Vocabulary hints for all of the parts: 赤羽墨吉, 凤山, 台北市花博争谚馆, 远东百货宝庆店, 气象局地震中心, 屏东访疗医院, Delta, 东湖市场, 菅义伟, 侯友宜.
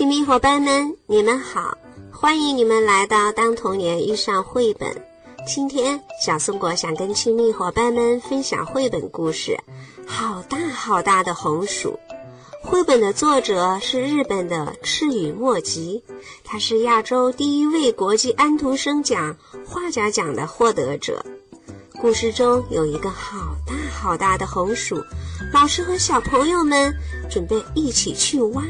亲密伙伴们，你们好，欢迎你们来到当童年遇上绘本。今天小松果想跟亲密伙伴们分享绘本故事好大好大的红薯。绘本的作者是日本的赤羽墨吉，他是亚洲第一位国际安徒生奖画家奖的获得者。故事中有一个好大好大的红薯，老师和小朋友们准备一起去挖。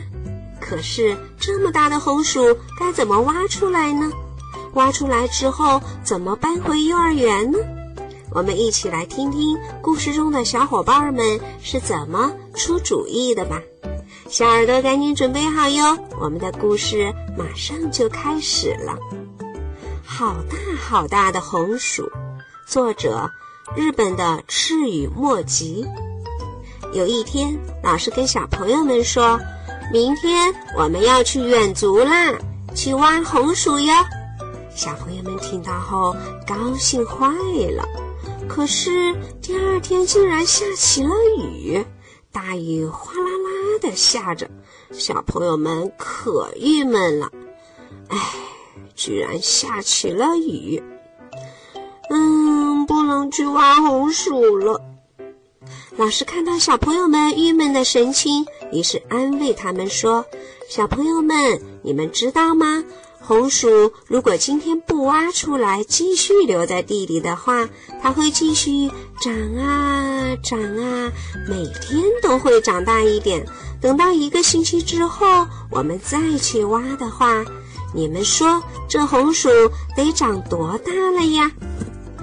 可是这么大的红薯该怎么挖出来呢？挖出来之后怎么搬回幼儿园呢？我们一起来听听故事中的小伙伴们是怎么出主意的吧。小耳朵赶紧准备好哟，我们的故事马上就开始了。好大好大的红薯，作者日本的赤羽墨吉。有一天，老师跟小朋友们说，明天我们要去远足啦，去挖红薯哟。小朋友们听到后高兴坏了，可是第二天竟然下起了雨，大雨哗啦啦的下着，小朋友们可郁闷了。居然下起了雨，不能去挖红薯了。老师看到小朋友们郁闷的神情，于是安慰他们说，小朋友们，你们知道吗？红薯如果今天不挖出来，继续留在地里的话，它会继续长啊长啊，每天都会长大一点。等到一个星期之后，我们再去挖的话，你们说这红薯得长多大了呀？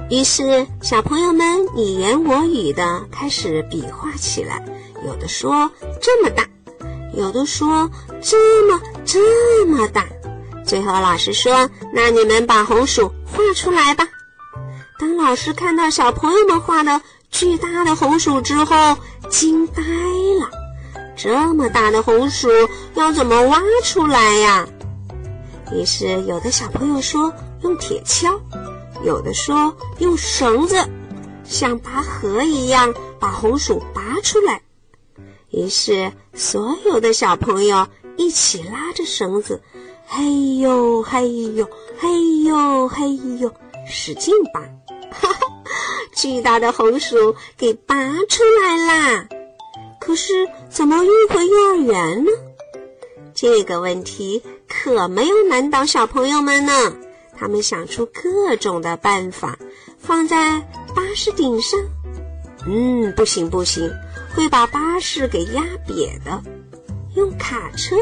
于是小朋友们你言我语的开始比划起来，有的说这么大，有的说这么大。最后老师说，那你们把红薯画出来吧。当老师看到小朋友们画的巨大的红薯之后，惊呆了，这么大的红薯要怎么挖出来呀？于是有的小朋友说用铁锹，有的说用绳子，像拔河一样把红薯拔出来。于是所有的小朋友一起拉着绳子，嘿呦嘿呦嘿呦嘿呦，使劲拔，哈哈，巨大的红薯给拔出来啦！可是怎么运回幼儿园呢？这个问题可没有难倒小朋友们呢，他们想出各种的办法，放在巴士顶上，不行，会把巴士给压瘪的。用卡车，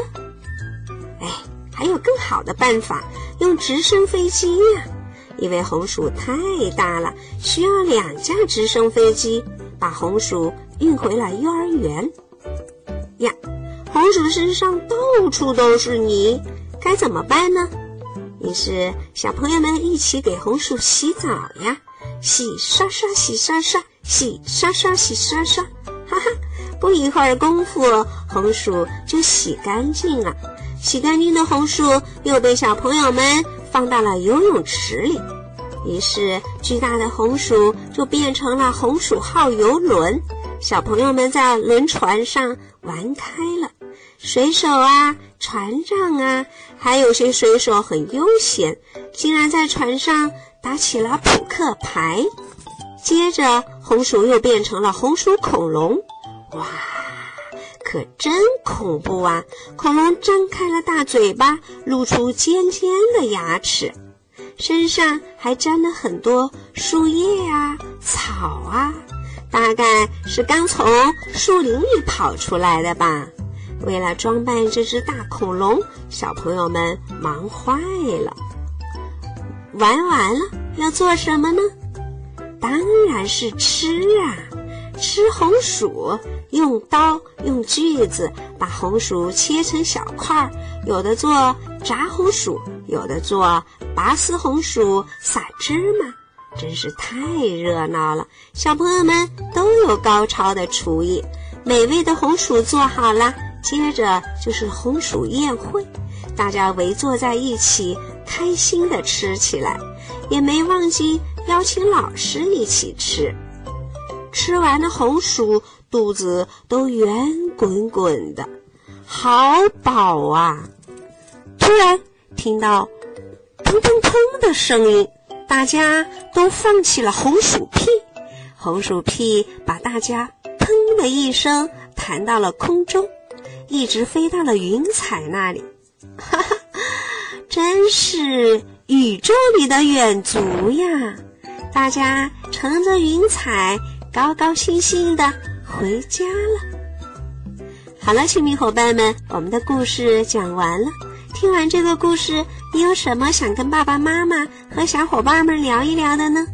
还有更好的办法，用直升飞机呀！因为红薯太大了，需要2架直升飞机把红薯运回来幼儿园。呀，红薯身上到处都是泥，该怎么办呢？于是小朋友们一起给红薯洗澡呀，洗刷刷洗刷刷洗刷刷洗刷刷，哈哈！不一会儿功夫，红薯就洗干净了。洗干净的红薯又被小朋友们放到了游泳池里，于是巨大的红薯就变成了红薯号游轮，小朋友们在轮船上玩开了。水手啊，船长啊，还有些水手很悠闲，竟然在船上打起了扑克牌。接着红薯又变成了红薯恐龙，哇，可真恐怖啊！恐龙张开了大嘴巴，露出尖尖的牙齿，身上还沾了很多树叶啊、草啊，大概是刚从树林里跑出来的吧。为了装扮这只大恐龙，小朋友们忙坏了。玩完了要做什么呢？当然是吃啊！吃红薯，用刀用锯子把红薯切成小块，有的做炸红薯，有的做拔丝红薯撒芝麻，真是太热闹了，小朋友们都有高超的厨艺。美味的红薯做好了，接着就是红薯宴会，大家围坐在一起开心地吃起来，也没忘记邀请老师一起吃。吃完了红薯，肚子都圆滚滚的，好饱啊！突然听到砰砰砰的声音，大家都放起了红薯屁。红薯屁把大家砰的一声弹到了空中，一直飞到了云彩那里。哈哈，真是宇宙里的远足呀！大家乘着云彩高高兴兴地回家了。好了，亲密伙伴们，我们的故事讲完了。听完这个故事，你有什么想跟爸爸妈妈和小伙伴们聊一聊的呢？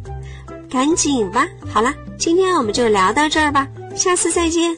赶紧吧。好了，今天我们就聊到这儿吧，下次再见。